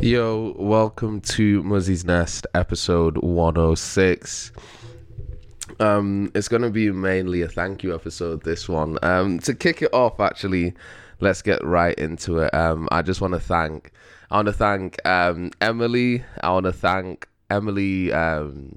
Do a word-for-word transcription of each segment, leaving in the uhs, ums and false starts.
Yo, welcome to Muzi's Nest, episode one oh six. Um, it's going to be mainly a thank you episode, this one. Um, to kick it off, actually, let's get right into it. Um, I just want to thank, I want to thank um, Emily. I want to thank Emily, um,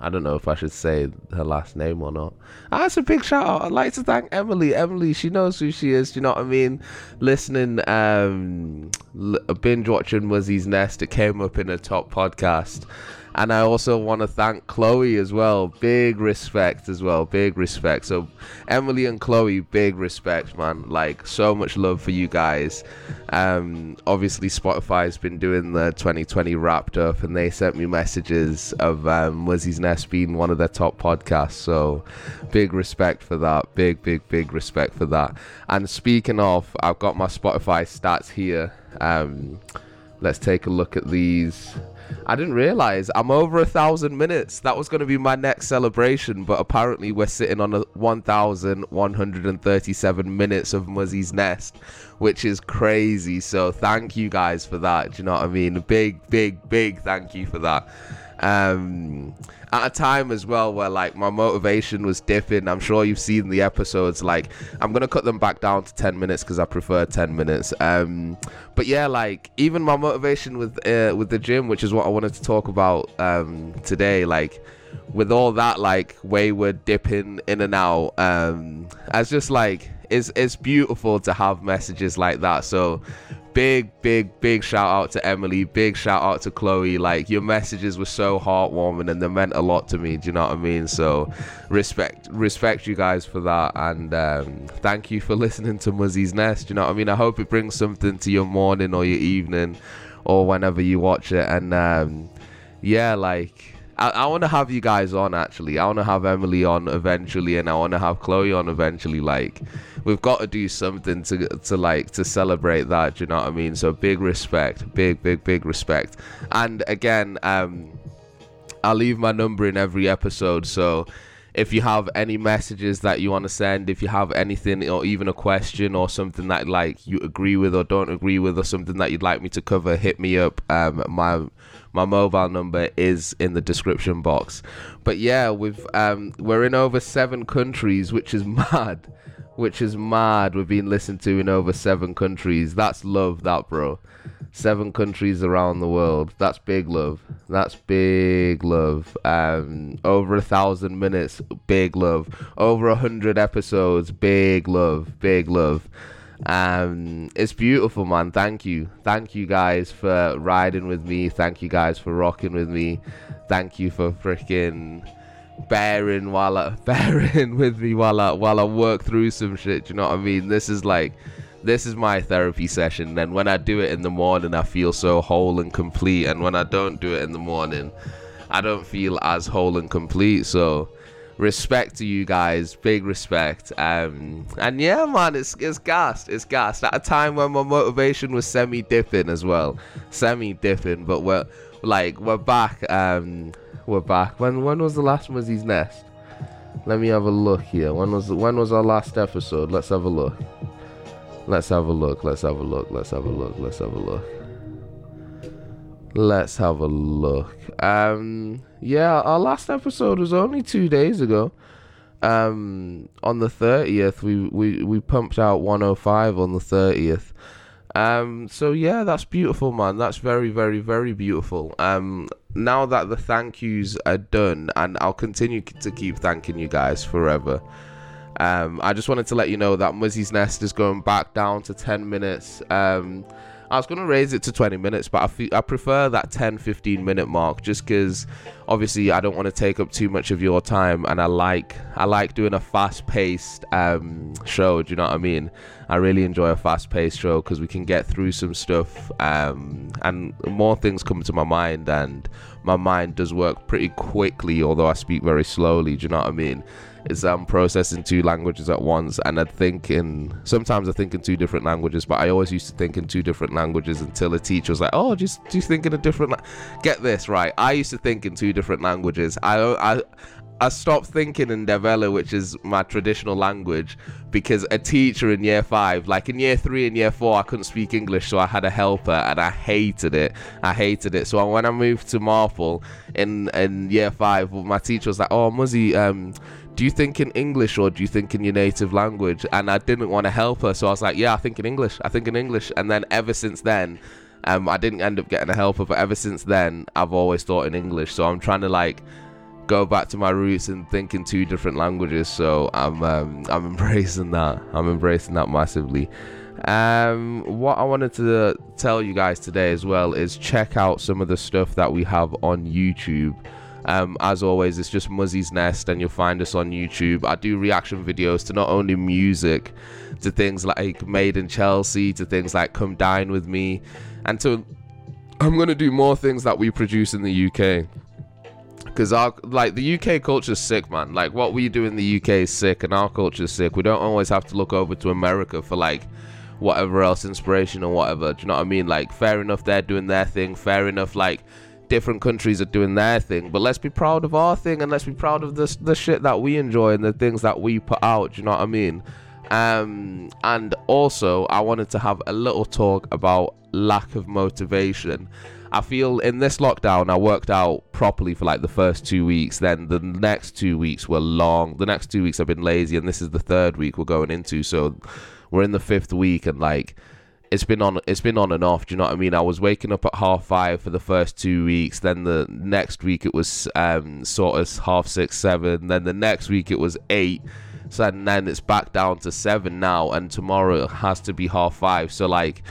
I don't know if I should say her last name or not. Ah, that's a big shout out. I'd like to thank Emily. Emily, she knows who she is. Do you know what I mean? Listening, um, l- binge watching Muzi's Nest. It came up in a top podcast. And I also want to thank Chloe as well. Big respect as well. Big respect. So Emily and Chloe, big respect, man. Like, so much love for you guys. Um, obviously, Spotify's been doing the twenty twenty wrapped up, and they sent me messages of um, Muzi's Nest being one of their top podcasts. So big respect for that. Big, big, big respect for that. And speaking of, I've got my Spotify stats here. Um, let's take a look at these. I didn't realize I'm over a thousand minutes. That was going to be my next celebration, but apparently we're sitting on a one thousand one hundred thirty-seven minutes of Muzi's Nest, which is crazy. So thank you guys for that. Do you know what I mean? Big, big, big thank you for that. Um, at a time as well where, like, my motivation was dipping. I'm sure you've seen the episodes. Like, I'm going to cut them back down to ten minutes because I prefer ten minutes. Um, but yeah, like, even my motivation with uh, with the gym, which is what I wanted to talk about um, today, like, with all that, like, wayward dipping in and out, um, I was just like, it's, it's beautiful to have messages like that. So big, big, big shout out to Emily. Big shout out to Chloe. Like, your messages were so heartwarming and they meant a lot to me. Do you know what I mean? So respect, respect you guys for that. And um, thank you for listening to Muzi's Nest. Do you know what I mean? I hope it brings something to your morning or your evening or whenever you watch it. And um, yeah, like, I, I want to have you guys on, actually. I want to have Emily on eventually, and I want to have Chloe on eventually. Like, we've got to do something to, to like, to celebrate that. Do you know what I mean? So big respect, big, big, big respect. And again, um, I leave my number in every episode. So if you have any messages that you want to send, if you have anything or even a question or something that, like, you agree with or don't agree with or something that you'd like me to cover, hit me up. Um, my my mobile number is in the description box. But yeah, we've um, we're in over seven countries, which is mad, which is mad. We've been listened to in over seven countries. That's love, that, bro. Seven countries around the world. That's big love. That's big love. Um, over a thousand minutes. Big love. Over a hundred episodes. Big love. Big love. Um, it's beautiful, man. Thank you. Thank you guys for riding with me. Thank you guys for rocking with me. Thank you for freaking bearing while I, bearing with me while I while I work through some shit. Do you know what I mean? This is like. This is my therapy session, and when I do it in the morning, I feel so whole and complete, and when I don't do it in the morning, I don't feel as whole and complete. So respect to you guys, big respect. Um, and yeah, man, it's it's gassed, it's gassed. At a time when my motivation was semi-dipping as well, semi-dipping, but we're, like, we're back, um, we're back. When when was the last Muzi's Nest? Let me have a look here. When was, when was our last episode? Let's have a look. Let's have a look, let's have a look, let's have a look, let's have a look. Let's have a look. Um, yeah, our last episode was only two days ago. Um, on the thirtieth, we, we, we pumped out one oh five on the thirtieth. Um, so yeah, that's beautiful, man. That's very, very, very beautiful. Um, now that the thank yous are done, and I'll continue to keep thanking you guys forever. Um, I just wanted to let you know that Muzi's Nest is going back down to ten minutes. Um, I was going to raise it to twenty minutes, but I, f- I prefer that ten, fifteen minute mark just because obviously I don't want to take up too much of your time, and I like I like doing a fast-paced um, show, do you know what I mean? I really enjoy a fast-paced show because we can get through some stuff, um, and more things come to my mind, and my mind does work pretty quickly, although I speak very slowly, do you know what I mean? Is I'm processing two languages at once, and I think in sometimes I think in two different languages, but I always used to think in two different languages until a teacher was like, oh, just do you think in a different la-? Get this right, I used to think in two different languages. I, I I stopped thinking in Devella, which is my traditional language, because a teacher in year five, like in year three and year four, I couldn't speak English, so I had a helper, and I hated it. I hated it. So when I moved to Marple in, in year five, my teacher was like, oh, Muzi, um, do you think in English or do you think in your native language? And I didn't want to help her, so I was like, yeah, I think in English. I think in English. And then ever since then, um, I didn't end up getting a helper, but ever since then, I've always thought in English. So I'm trying to, like, go back to my roots and think in two different languages. So I'm um, I'm embracing that. I'm embracing that massively. Um, what I wanted to tell you guys today as well is check out some of the stuff that we have on YouTube. Um, as always, it's just Muzi's Nest, and you'll find us on YouTube. I do reaction videos to not only music, to things like Made in Chelsea, to things like Come Dine With Me, and to I'm gonna do more things that we produce in the U K. Because our like the U K culture is sick, man. Like what we do in the U K is sick, and our culture is sick. We don't always have to look over to America for like whatever else inspiration or whatever. Do you know what I mean? Like, fair enough, they're doing their thing. Fair enough, like different countries are doing their thing. But let's be proud of our thing, and let's be proud of this the shit that we enjoy and the things that we put out. Do you know what I mean? Um, and also, I wanted to have a little talk about lack of motivation. I feel in this lockdown, I worked out properly for like the first two weeks. Then the next two weeks were long. The next two weeks I've been lazy, and this is the third week we're going into. So we're in the fifth week, and like it's been on, it's been on and off. Do you know what I mean? I was waking up at half five for the first two weeks. Then the next week it was um, sort of half six, seven. Then the next week it was eight. So and then it's back down to seven now, and tomorrow it has to be half five. So like,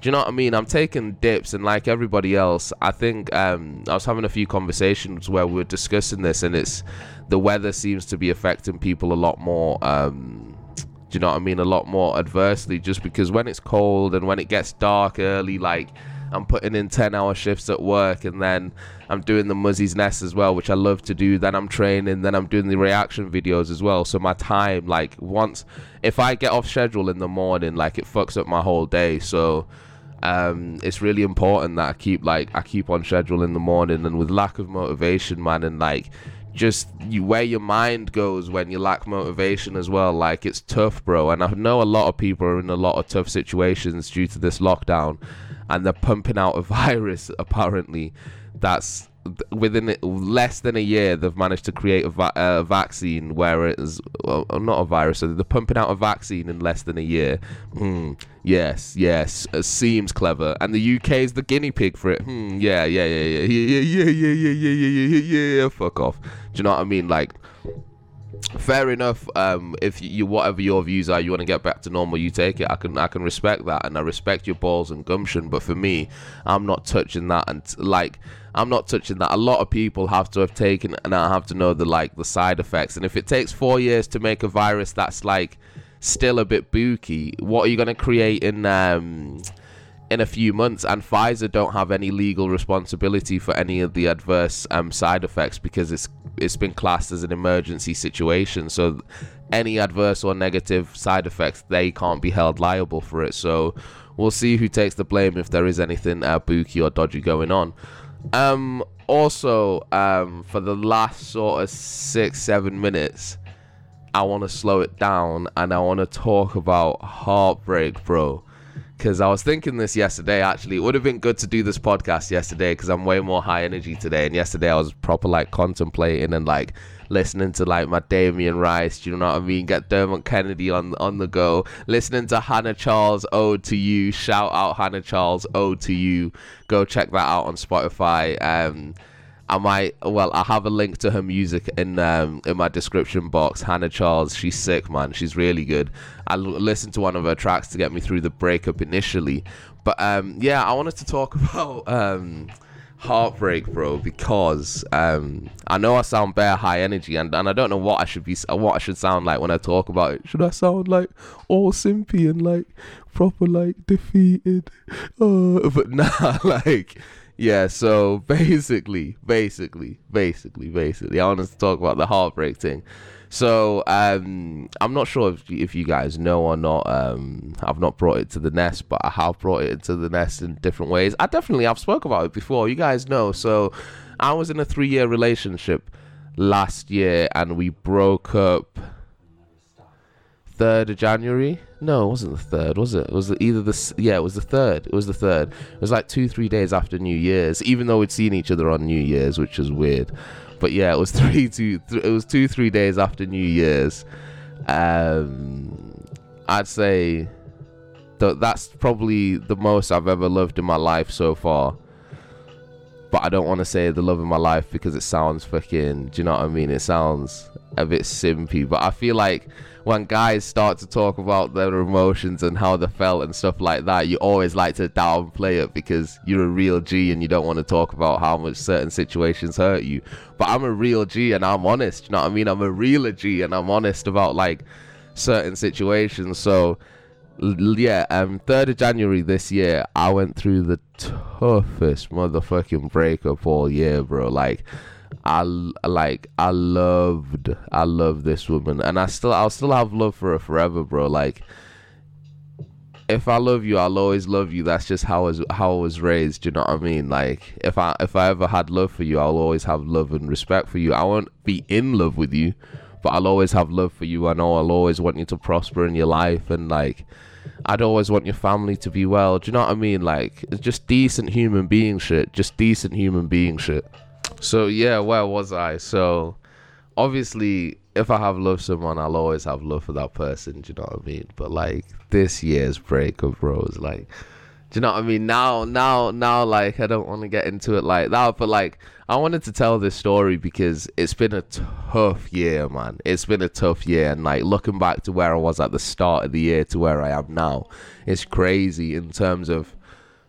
do you know what I mean? I'm taking dips, and like everybody else, I think um, I was having a few conversations where we were discussing this, and it's the weather seems to be affecting people a lot more, um, do you know what I mean? A lot more adversely, just because when it's cold and when it gets dark early, like I'm putting in ten hour shifts at work, and then I'm doing the Muzi's Nest as well, which I love to do. Then I'm training, then I'm doing the reaction videos as well. So my time, like once, if I get off schedule in the morning, like it fucks up my whole day. So um it's really important that I keep like I keep on schedule in the morning. And with lack of motivation, man, and like just you where your mind goes when you lack motivation as well, like it's tough, bro. And I know a lot of people are in a lot of tough situations due to this lockdown, and they're pumping out a virus apparently that's within less than a year they've managed to create a, va- a vaccine, whereas well, not a virus, so they're pumping out a vaccine in less than a year. Mm, yes, yes, it seems clever, and the U K is the guinea pig for it. Mm, yeah, yeah, yeah, yeah, yeah, yeah, yeah, yeah, yeah, yeah, yeah, yeah. Fuck off. Do you know what I mean? Like, fair enough. Um, if you whatever your views are, you want to get back to normal, you take it. I can I can respect that, and I respect your balls and gumption. But for me, I'm not touching that, and t- like. I'm not touching that. A lot of people have to have taken, and I have to know the like the side effects. And if it takes four years to make a virus that's like still a bit booky, what are you going to create in um in a few months? And Pfizer don't have any legal responsibility for any of the adverse um side effects, because it's it's been classed as an emergency situation. So any adverse or negative side effects, they can't be held liable for it. So we'll see who takes the blame if there is anything uh, booky or dodgy going on. Um, also, um, for the last sort of six, seven minutes, I want to slow it down, and I want to talk about heartbreak, bro. Because I was thinking this yesterday, actually. It would have been good to do this podcast yesterday, because I'm way more high energy today. And yesterday I was proper, like, contemplating and, like, listening to, like, my Damien Rice. Do you know what I mean? Get Dermot Kennedy on, on the go. Listening to Hannah Charles Ode to You. Shout out Hannah Charles Ode to You. Go check that out on Spotify. Um, I might, well, I have a link to her music in um, in my description box. Hannah Charles, she's sick, man. She's really good. I l- listened to one of her tracks to get me through the breakup initially. But um, yeah, I wanted to talk about um, heartbreak, bro, because um, I know I sound bare high energy, and, and I don't know what I should be, what I should sound like when I talk about it. Should I sound like all simpy and like proper like defeated? Uh, but nah, like. Yeah, so basically, basically, basically, basically, I wanted to talk about the heartbreak thing. So um, I'm not sure if, if you guys know or not. Um, I've not brought it to the nest, but I have brought it to the nest in different ways. I definitely, I've spoke about it before. You guys know. So I was in a three year relationship. last year, and we broke up third of January. No, it wasn't the third, was it? It was either the yeah, it was the third. It was the third. It was like two, three days after New Year's, even though we'd seen each other on New Year's, which was weird. But yeah, it was three, two, th- it was two, three days after New Year's. Um, I'd say th- that's probably the most I've ever loved in my life so far. But I don't want to say the love of my life because it sounds fucking. Do you know what I mean? It sounds a bit simpy, but I feel like when guys start to talk about their emotions and how they felt and stuff like that, you always like to downplay it because you're a real G and you don't want to talk about how much certain situations hurt you. But I'm a real G and I'm honest, you know what I mean? I'm a real G and I'm honest about like certain situations. So yeah, um, third of January this year, I went through the toughest motherfucking breakup all year, bro. Like, I like I loved I love this woman, and I still I'll still have love for her forever, bro. Like, if I love you, I'll always love you. That's just how I was, how I was raised. Do you know what I mean? Like, if I if I ever had love for you, I'll always have love and respect for you. I won't be in love with you, but I'll always have love for you. I know I'll always want you to prosper in your life, and like, I'd always want your family to be well. Do you know what I mean? Like, it's just decent human being shit. Just decent human being shit. So yeah, where was I? So obviously, if I have loved someone, I'll always have love for that person. Do you know what I mean? But like, this year's breakup, bro, is like, do you know what I mean? Now, now, now, like, I don't want to get into it like that, but like, I wanted to tell this story because it's been a tough year, man. It's been a tough year, and like, looking back to where I was at the start of the year to where I am now, it's crazy in terms of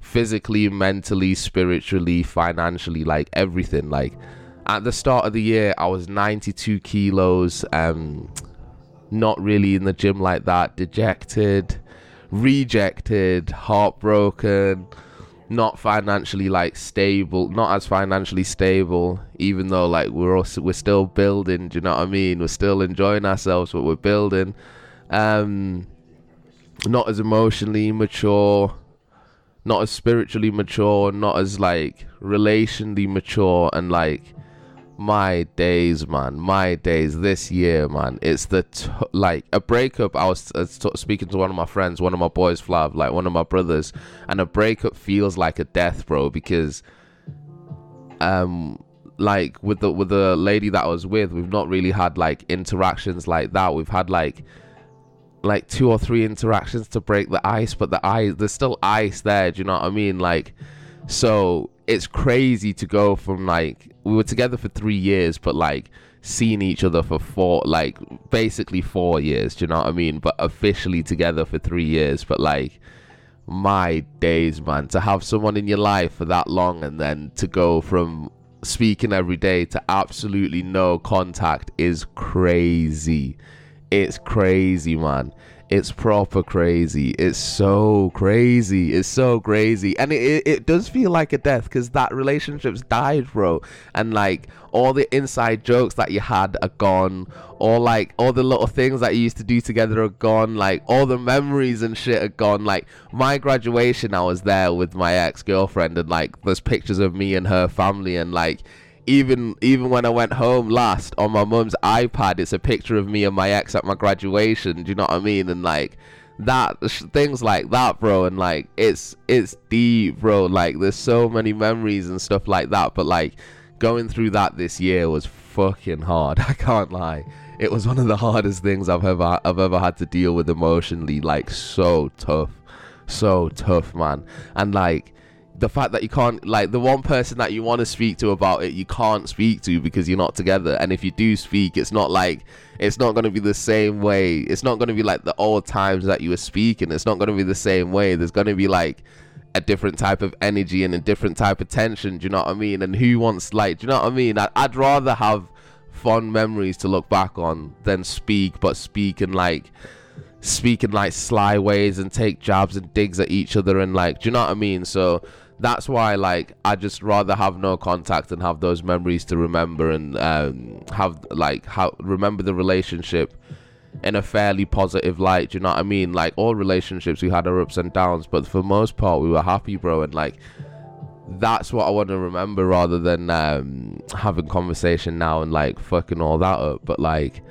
physically, mentally, spiritually, financially, like everything. Like, at the start of the year, I was ninety-two kilos, um not really in the gym like that, dejected, rejected, heartbroken, not financially like stable, not as financially stable, even though like we're also we're still building. Do you know what I mean? We're still enjoying ourselves, but we're building. Um not as emotionally mature, not as spiritually mature, not as like relationally mature. And like, my days, man, my days this year, man, it's the t- like a breakup. I was uh, t- speaking to one of my friends, one of my boys, Flav, like one of my brothers, and a breakup feels like a death, bro, because um like with the with the lady that I was with, we've not really had like interactions like that. We've had like like two or three interactions to break the ice, but the ice, there's still ice there. Do you know what I mean? Like, so it's crazy to go from like, we were together for three years, but like seeing each other for four, like basically four years. Do you know what I mean? But officially together for three years. But like, my days, man, to have someone in your life for that long and then to go from speaking every day to absolutely no contact is crazy. It's crazy, man. It's proper crazy. It's so crazy. It's so crazy. And it, it, it does feel like a death because that relationship's died, bro. And like, all the inside jokes that you had are gone. Or like, all the little things that you used to do together are gone. Like, all the memories and shit are gone. Like, my graduation, I was there with my ex-girlfriend, and like, there's pictures of me and her family. And like, even even when I went home last, on my mum's iPad, it's a picture of me and my ex at my graduation. Do you know what I mean? And like, that things like that, bro. And like, it's it's deep, bro. Like, there's so many memories and stuff like that. But like, going through that this year was fucking hard. I can't lie, it was one of the hardest things I've ever I've ever had to deal with emotionally. Like, so tough, so tough, man. And like, the fact that you can't, like, the one person that you want to speak to about it, you can't speak to because you're not together. And if you do speak, it's not like, it's not going to be the same way. It's not going to be like the old times that you were speaking. It's not going to be the same way. There's going to be like a different type of energy and a different type of tension. Do you know what I mean? And who wants, like, do you know what I mean? I, I'd rather have fond memories to look back on than speak, but speak and like, speak in like sly ways and take jabs and digs at each other. And like, do you know what I mean? So that's why, like, I just rather have no contact and have those memories to remember, and um, have like how remember the relationship in a fairly positive light. Do you know what I mean? Like, all relationships, we had our ups and downs, but for the most part, we were happy, bro. And like, that's what I want to remember, rather than um, having conversation now and like fucking all that up. But like,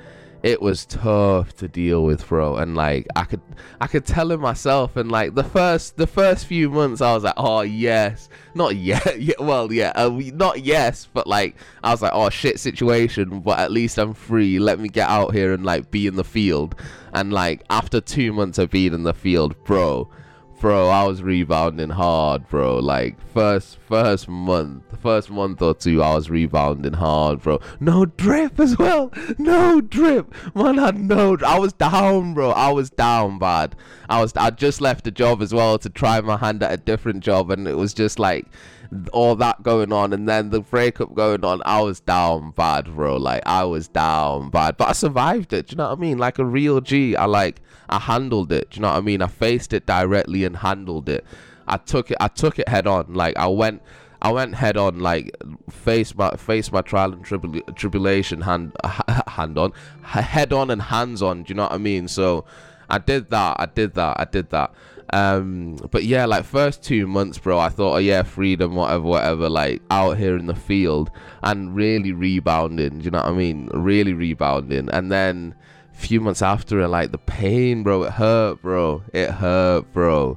it was tough to deal with, bro. And like, I could, I could tell him myself. And like, the first, the first few months, I was like, oh yes, not yet, yeah, well, yeah, uh, we, not yes, but like, I was like, oh shit, situation, but at least I'm free. Let me get out here and like be in the field. And like, after two months of being in the field, bro, bro, I was rebounding hard, bro. Like first, first month, first month or two, I was rebounding hard, bro. No drip as well. No drip, man. I had no. I was down, bro. I was down bad. I was. I just left a job as well to try my hand at a different job, and it was just like all that going on, and then the breakup going on. I was down bad, bro. Like I was down bad, but I survived it. Do you know what I mean? Like a real G. I like. I handled it. Do you know what I mean? I faced it directly and handled it. I took it I took it head on. Like I went I went head on, like face my face my trial and tribula- tribulation hand hand on head on and hands on. Do you know what I mean? So I did that I did that I did that um but yeah, like first two months, bro, I thought, oh yeah, freedom, whatever whatever like out here in the field and really rebounding. Do you know what I mean? Really rebounding. And then few months after it, like the pain, bro, it hurt, bro, it hurt, bro,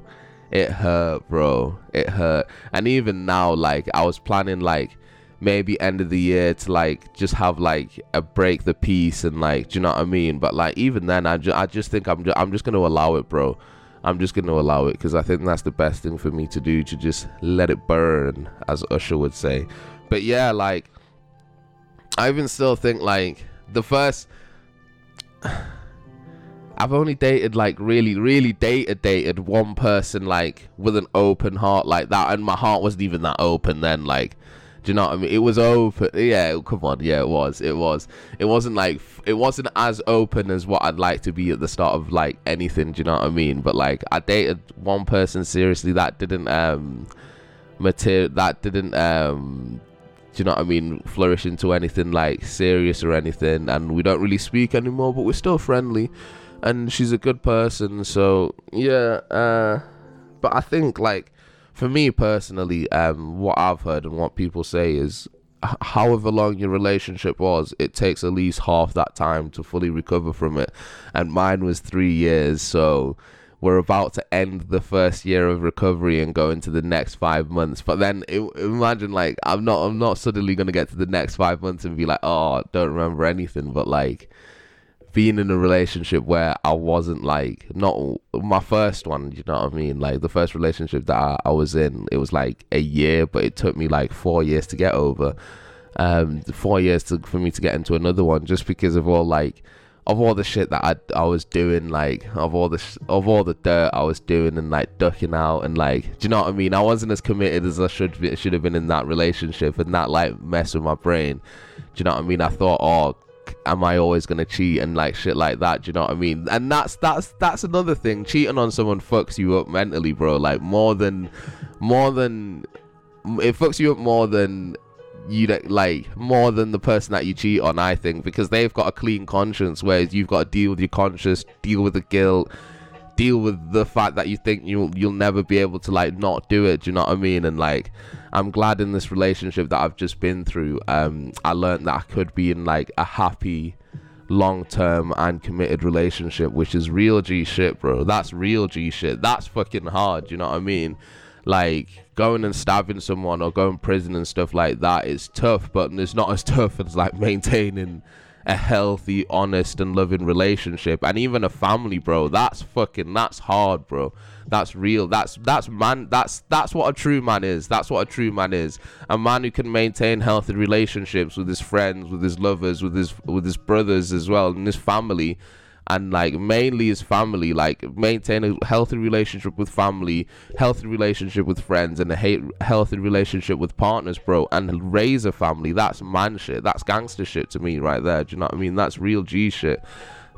it hurt, bro, it hurt. And even now, like I was planning, like maybe end of the year to like just have like a break the peace and like, do you know what I mean? But like even then, I just I just think I'm just, I'm just gonna allow it, bro. I'm just gonna allow it because I think that's the best thing for me to do, to just let it burn, as Usher would say. But yeah, like I even still think like the first. I've only dated like really really dated dated one person like with an open heart like that, and my heart wasn't even that open then. Like, do you know what I mean? It was open, yeah, come on, yeah, it was it was it wasn't like it wasn't as open as what I'd like to be at the start of like anything. Do you know what I mean? But like I dated one person seriously that didn't um mater- that didn't um do you know what I mean, flourish into anything like serious or anything, and we don't really speak anymore, but we're still friendly and she's a good person. So yeah, uh but I think like for me personally, um what I've heard and what people say is h- however long your relationship was, it takes at least half that time to fully recover from it, and mine was three years. So we're about to end the first year of recovery and go into the next five months. But then it, imagine like I'm not I'm not suddenly gonna get to the next five months and be like, oh, don't remember anything. But like being in a relationship where I wasn't like not my first one, you know what I mean? Like the first relationship that I, I was in, it was like a year, but it took me like four years to get over. Um, four years to, for me to get into another one, just because of all like. Of all the shit that I, I was doing, like of all the sh- of all the dirt I was doing and like ducking out and like, do you know what I mean? I wasn't as committed as I should be, should have been in that relationship, and that like messed with my brain. Do you know what I mean? I thought, oh, am I always gonna cheat and like shit like that? Do you know what I mean? And that's that's that's another thing. Cheating on someone fucks you up mentally, bro. Like more than, more than, it fucks you up more than. You like more than the person that you cheat on, I think, because they've got a clean conscience, whereas you've got to deal with your conscience, deal with the guilt, deal with the fact that you think you'll you'll never be able to like not do it. Do you know what I mean? And like, I'm glad in this relationship that I've just been through, um, I learned that I could be in like a happy, long-term and committed relationship, which is real G shit, bro. That's real G shit. That's fucking hard. Do you know what I mean? Like going and stabbing someone or going to prison and stuff like that is tough, but it's not as tough as like maintaining a healthy, honest and loving relationship and even a family, bro. That's fucking, that's hard, bro. That's real. That's that's man. That's that's what a true man is. That's what a true man is. A man who can maintain healthy relationships with his friends, with his lovers, with his with his brothers as well, and his family. And like mainly his family, like maintain a healthy relationship with family, healthy relationship with friends, and a hate, healthy relationship with partners, bro, and raise a family. That's man shit. That's gangster shit to me right there. Do you know what I mean? That's real G shit.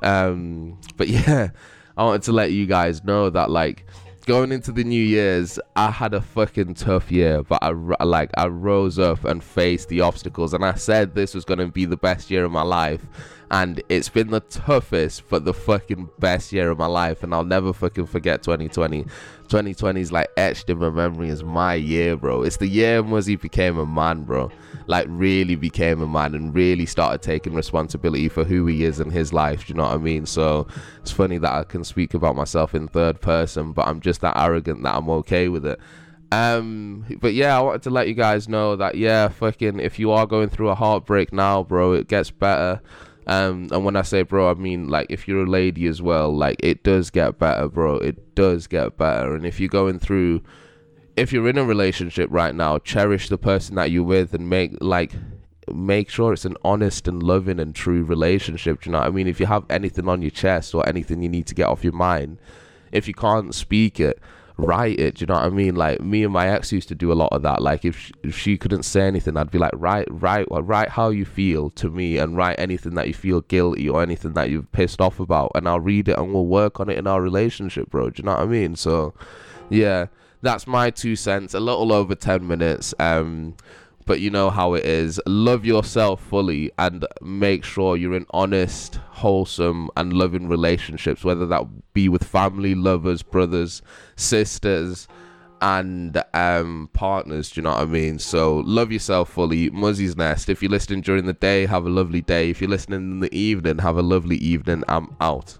Um, but yeah, I wanted to let you guys know that like going into the New Year's, I had a fucking tough year, but I like I rose up and faced the obstacles, and I said this was going to be the best year of my life. and it's been the toughest but the fucking best year of my life, and I'll never fucking forget twenty twenty. twenty twenty's like etched in my memory as my year, bro. It's the year Muzi became a man, bro. Like really became a man and really started taking responsibility for who he is in his life, do you know what I mean? So it's funny that I can speak about myself in third person, but I'm just that arrogant that I'm okay with it. Um but yeah, I wanted to let you guys know that, yeah, fucking, if you are going through a heartbreak now, bro, it gets better. Um and when I say bro, I mean like if you're a lady as well, like it does get better, bro. It does get better. And if you're going through, if you're in a relationship right now, cherish the person that you're with and make like make sure it's an honest and loving and true relationship, do you know what I mean? If you have anything on your chest or anything you need to get off your mind, if you can't speak it, write it, do you know what I mean? Like me and my ex used to do a lot of that. Like if she, if she couldn't say anything, I'd be like, write write write how you feel to me, and write anything that you feel guilty or anything that you're pissed off about, and I'll read it and we'll work on it in our relationship, bro, do you know what I mean? So yeah, that's my two cents, a little over ten minutes. Um but you know how it is. Love yourself fully and make sure you're in honest, wholesome and loving relationships, whether that be with family, lovers, brothers, sisters and um partners, do you know what I mean? So love yourself fully. Muzi's Nest. If you're listening during the day, have a lovely day. If you're listening in the evening, have a lovely evening. I'm out.